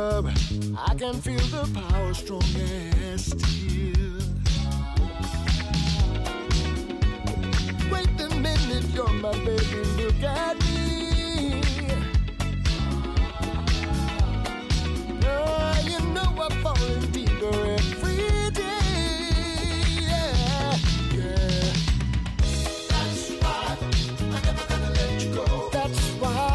club, I can feel the power strongest here. Wait a minute, you're my baby, look at me. Oh, you know I'm falling deeper every day. Yeah, yeah. That's why I'm never gonna let you go. That's why.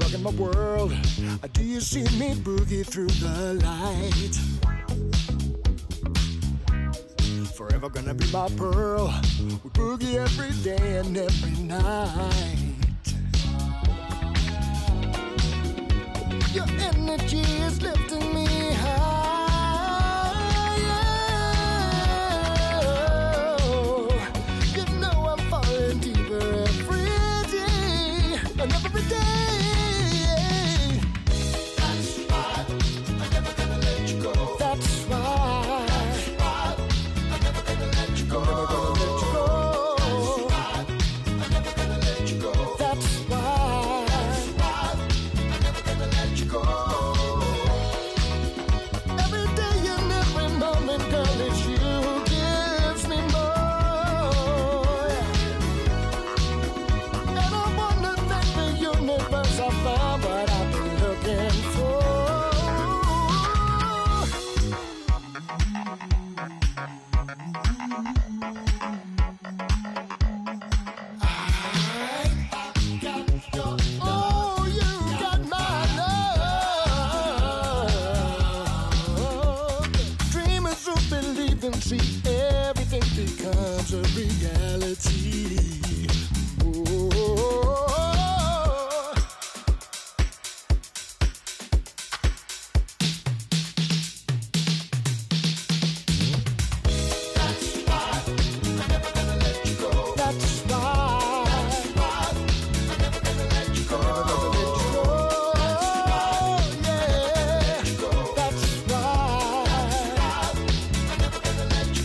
Rocking my world, do you see me boogie through the light? Forever gonna be my pearl. We boogie every day and every night. Your energy is lifting me high. You know I'm falling deeper every day and every day.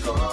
Go.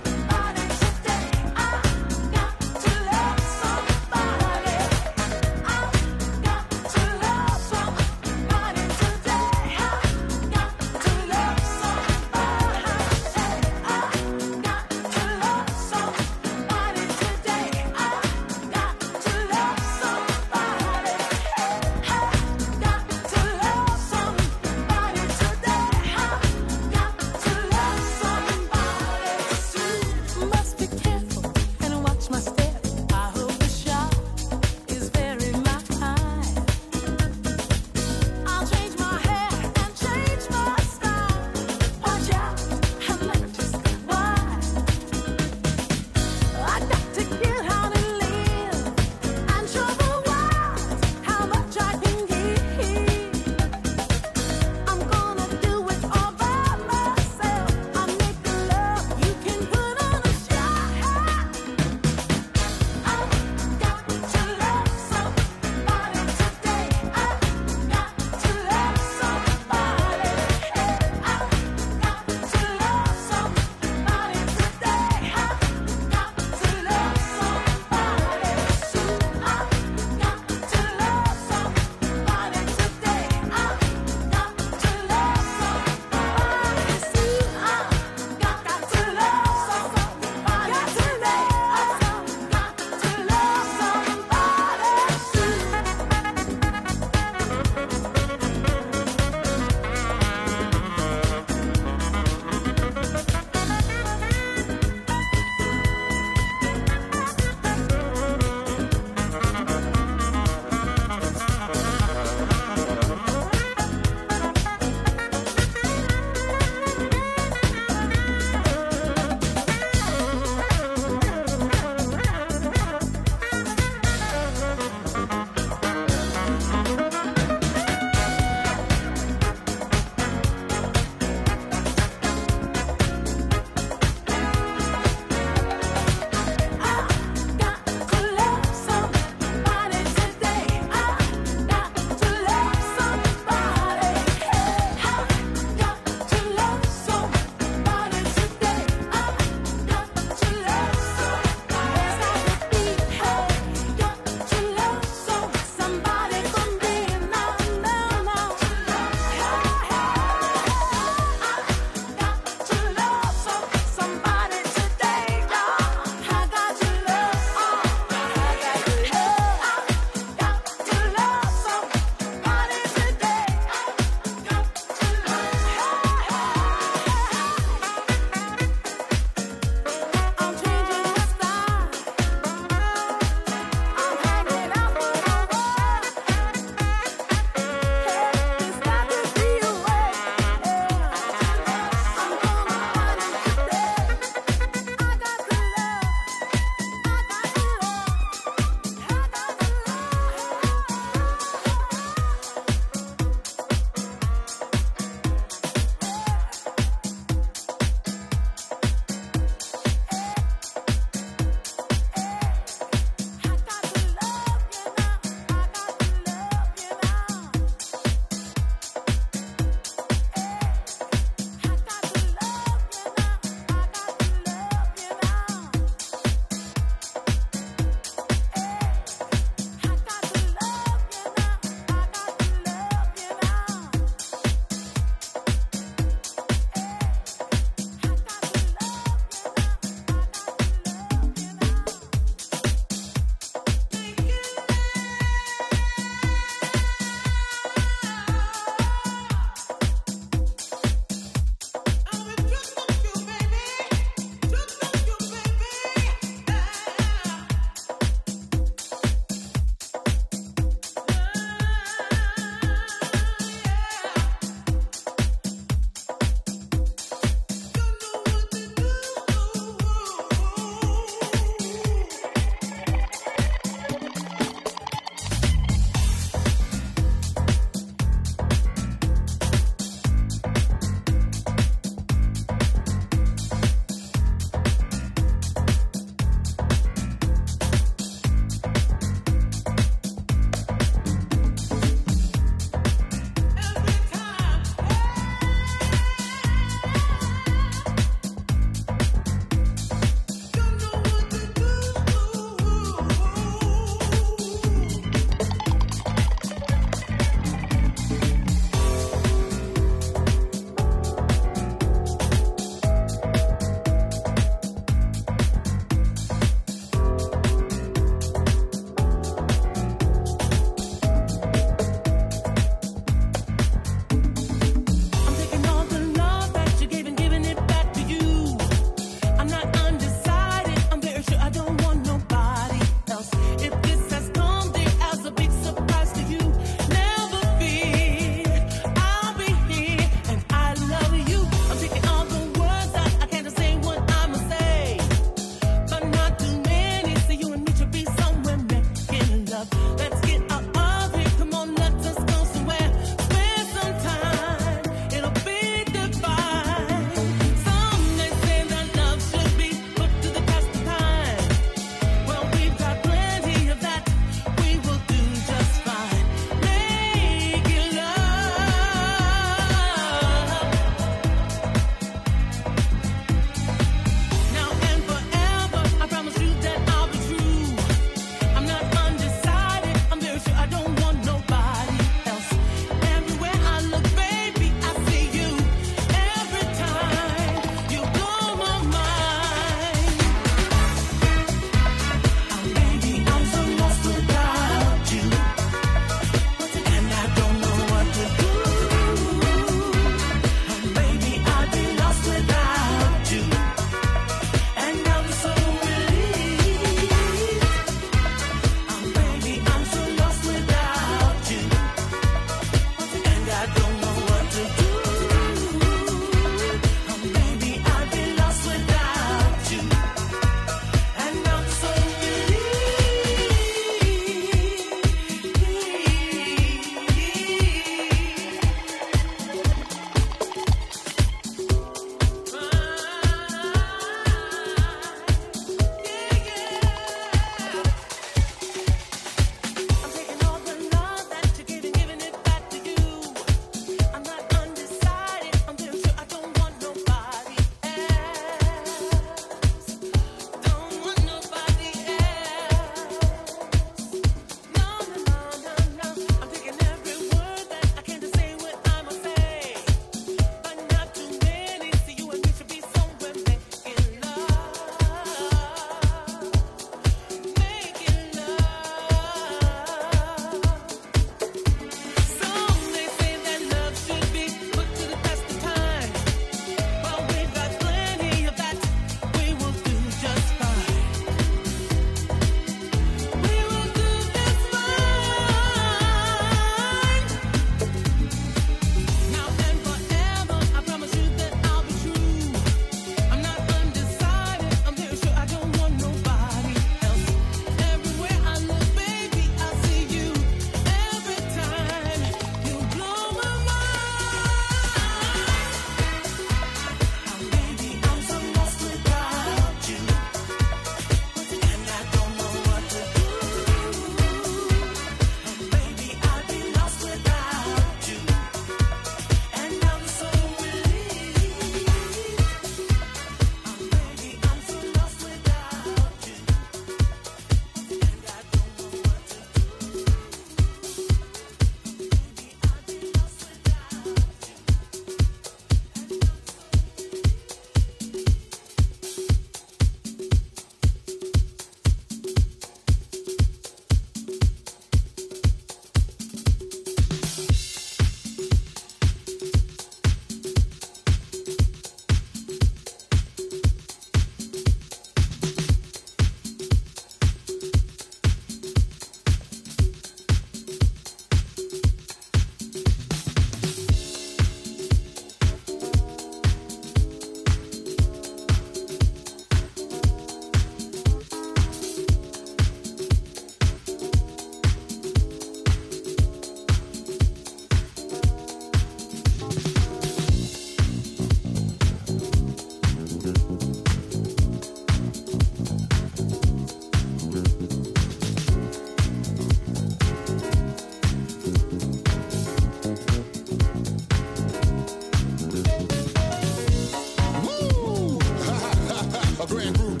A grand groove,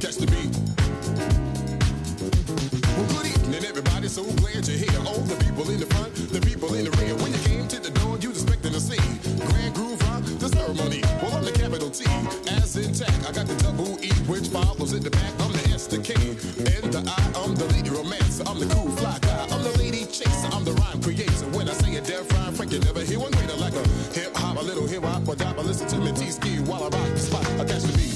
catch the beat. Well, good evening, everybody, so glad you're here. Oh, the people in the front, the people in the rear. When you came to the door, you was expecting to see Grand Groove Rock, the ceremony. Well, I'm the capital T, as in tack. I got the double E, which follows in the back. I'm the S, the K, and the I. I'm the lady romancer, I'm the cool fly guy. I'm the lady chaser, I'm the rhyme creator. When I say a deaf rhyme, Frank, you never hear one greater like a hip-hop, a little hip-hop, or dive, listen to me T-ski while I rock the spot. I catch the beat.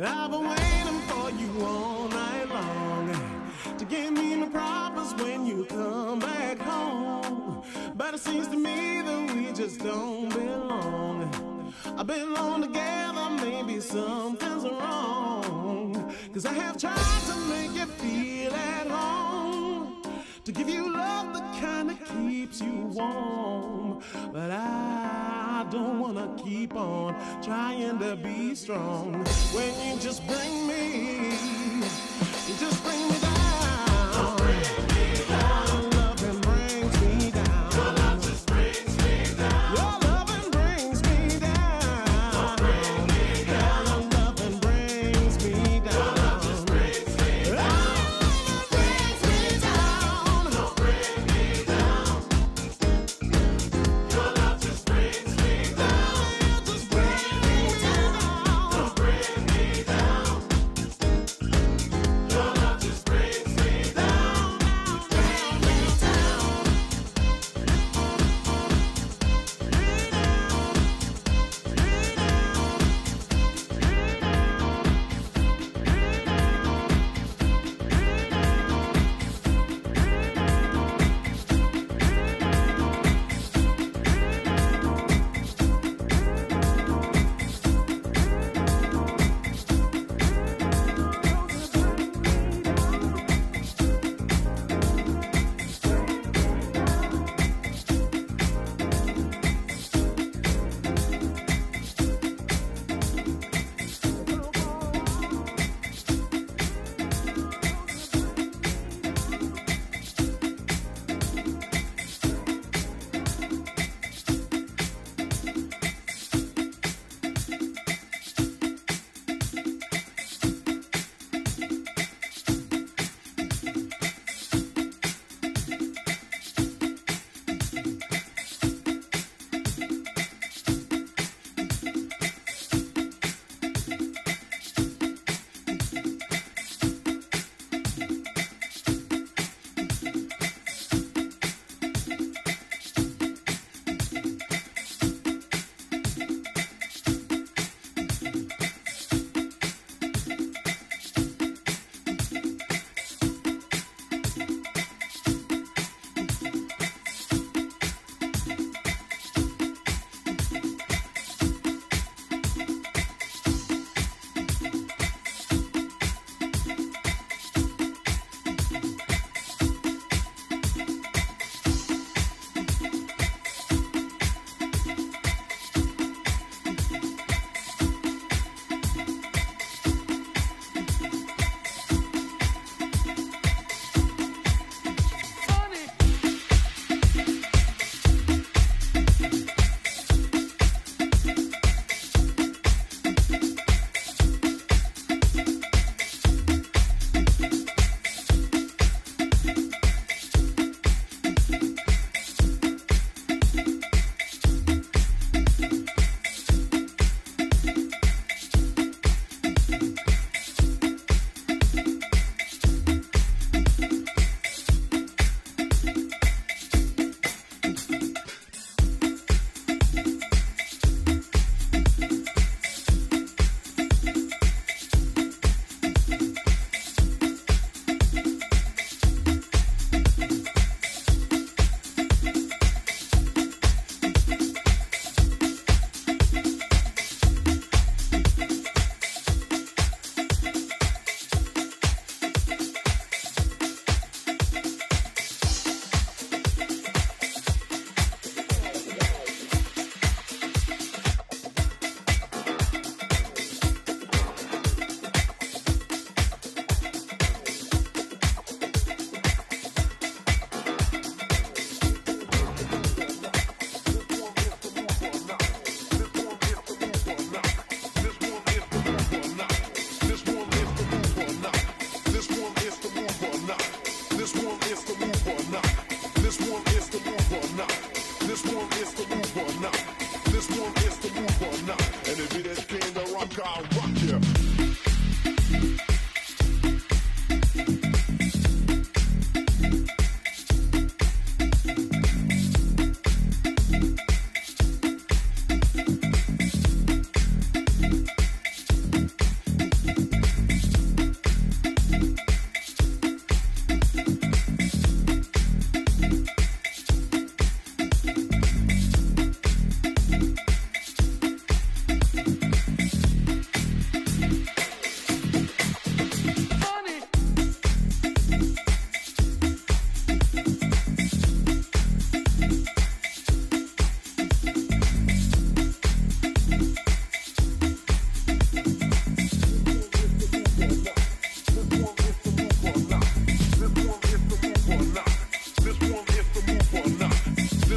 I've been waiting for you all night long to give me my promise when you come back home. But it seems to me that we just don't belong. I've been alone together, maybe something's wrong. Cause I have tried to make you feel at home, to give you love that kinda keeps you warm. But I don't wanna keep on trying to be strong when you just bring me, you just bring me down. Don't bring me down.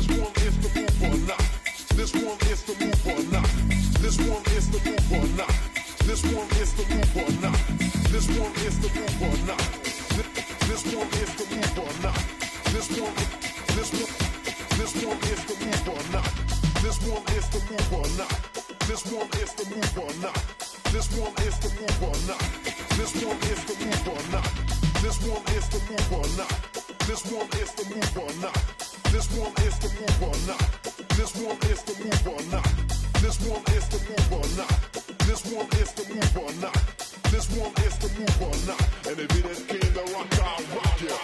This one is the move or not. This one is the move or not. This one is the move or not. This one is the move or not. This one is the move or not. This one is the move or not. This one is the move or not. This one is the move or not. This one is the move or not. This one is the move or not. This one is the move or not. This one is the move or not. This one is the move or not. This one is the move or not. This one is the move or not. This one is the move or not. This one is the move or not. This one is the move or not. And if it is king, the rock, I'll rock ya.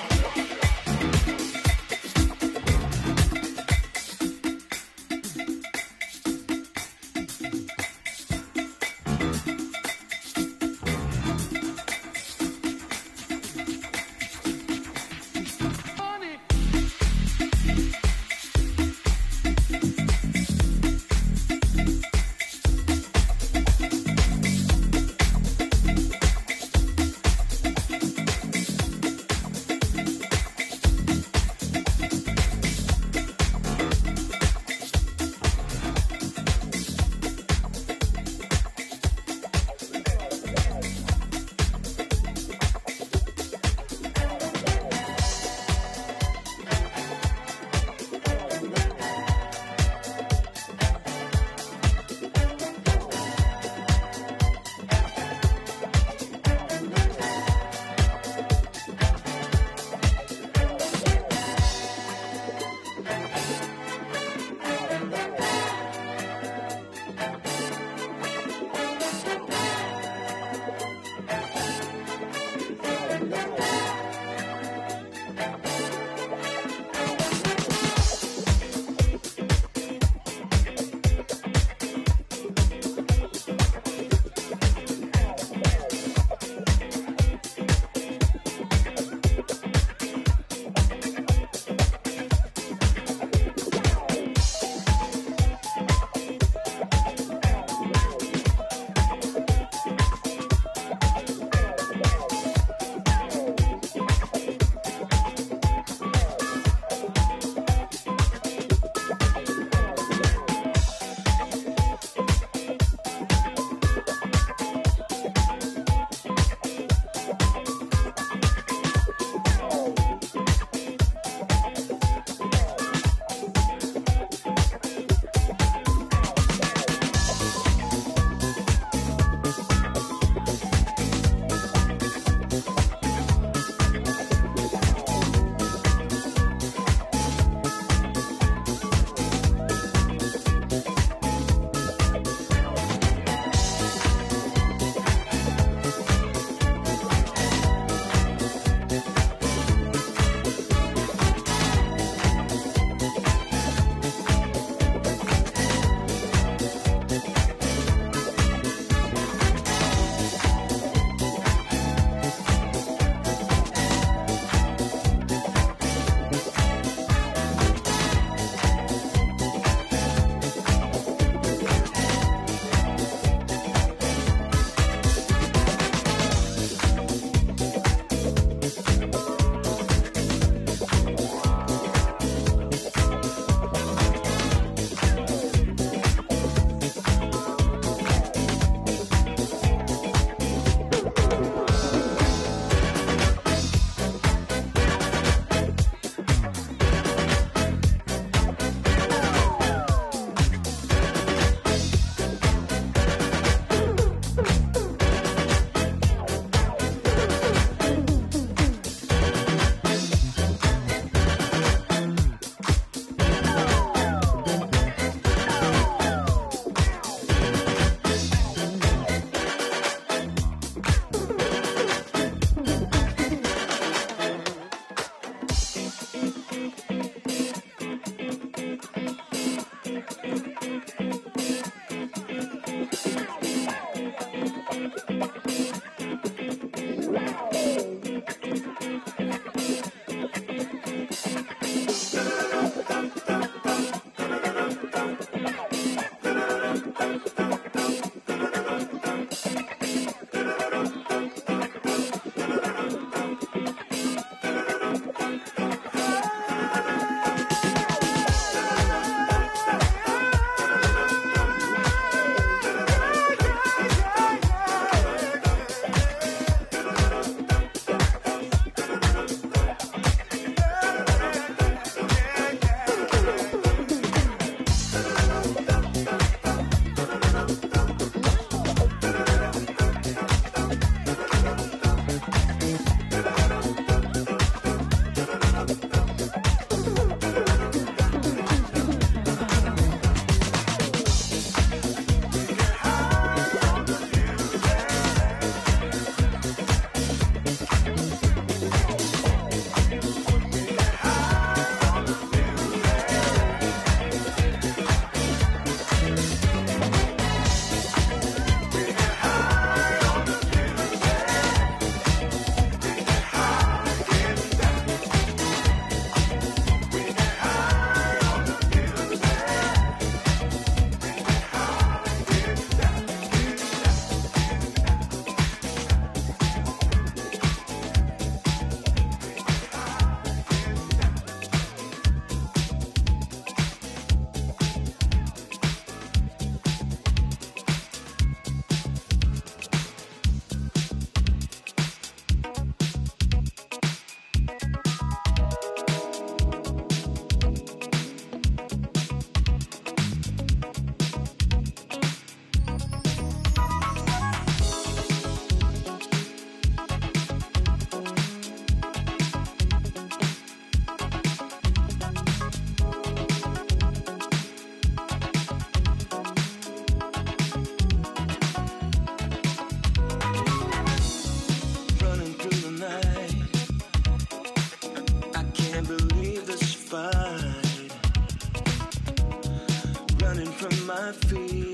my feet.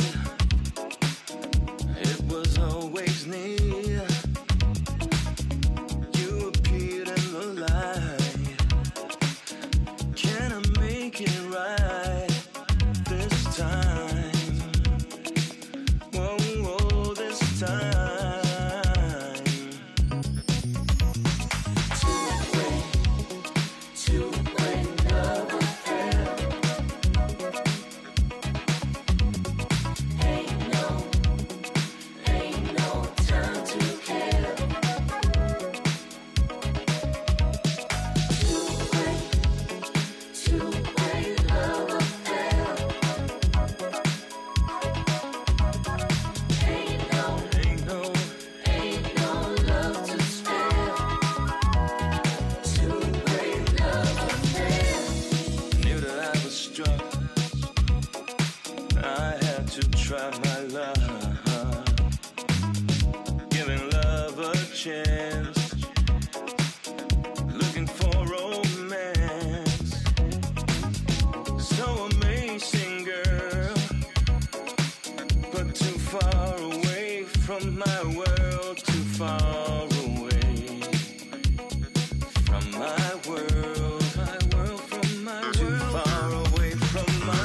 It was always near. You appeared in the light. Can I make it right this time? Whoa, whoa, this time. 2-way love affair. Try my love, giving love a chance, looking for romance. So amazing, girl, but too far away from my world, too far away from my world, from my world, too far away from my world.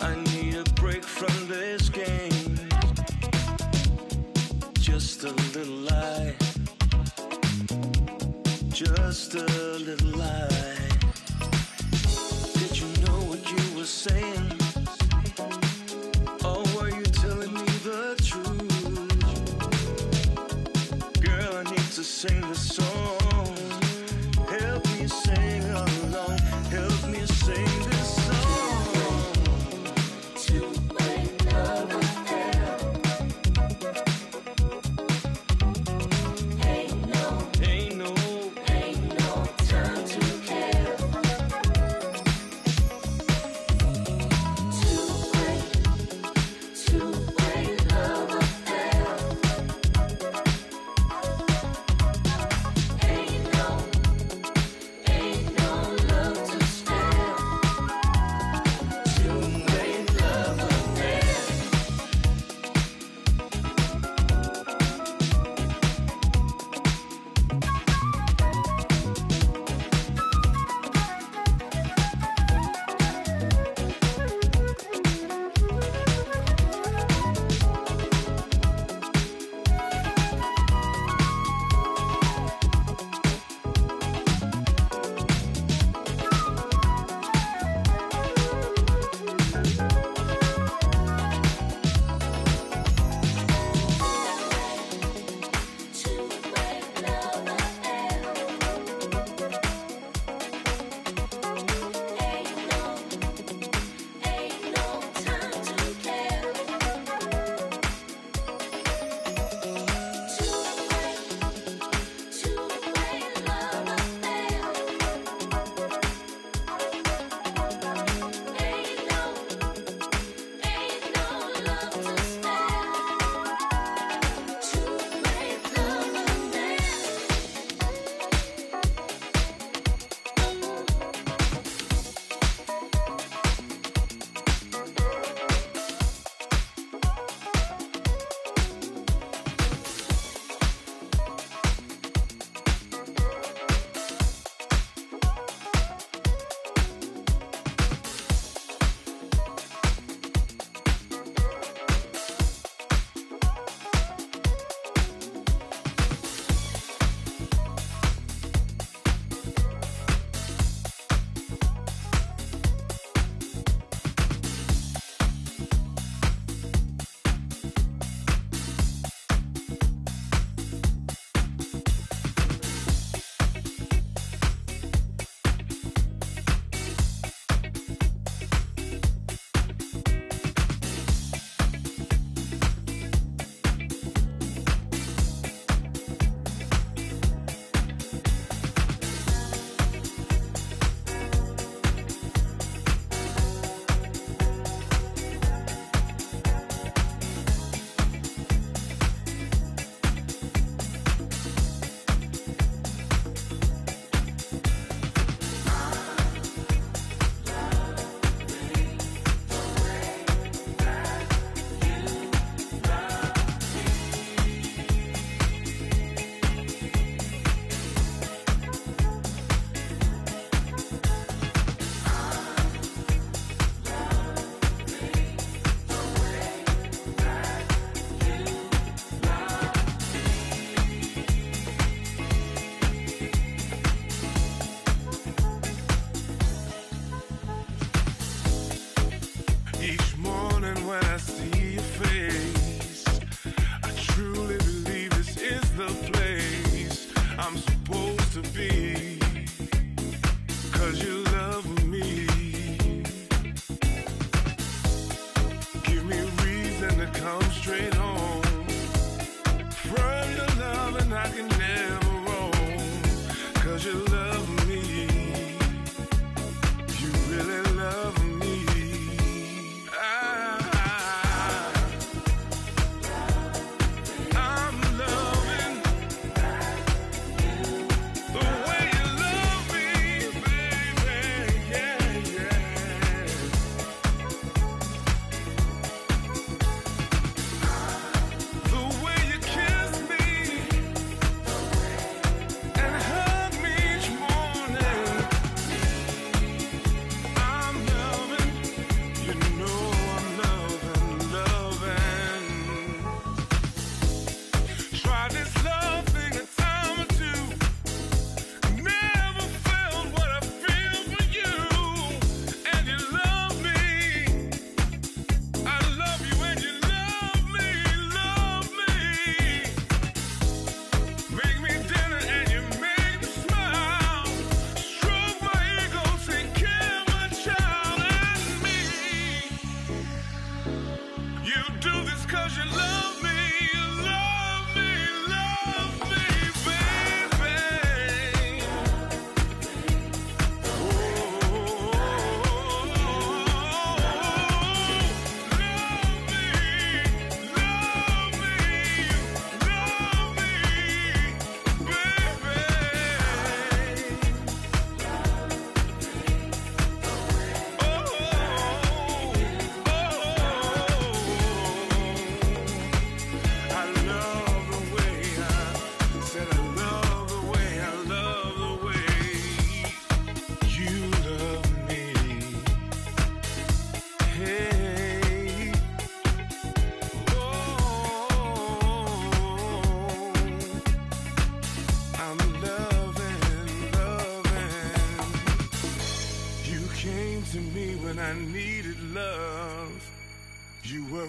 I need a break from this game. Just a little lie, just a little lie. Did you know what you were saying? Or were you telling me the truth? Girl, I need to sing this song. Help me sing along. Help me sing this song.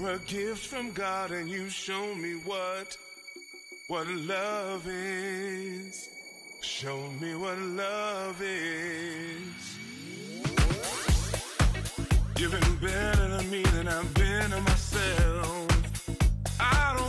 were a gift from God, and you showed me what love is. Show me what love is. You've been better to me than I've been to myself. I don't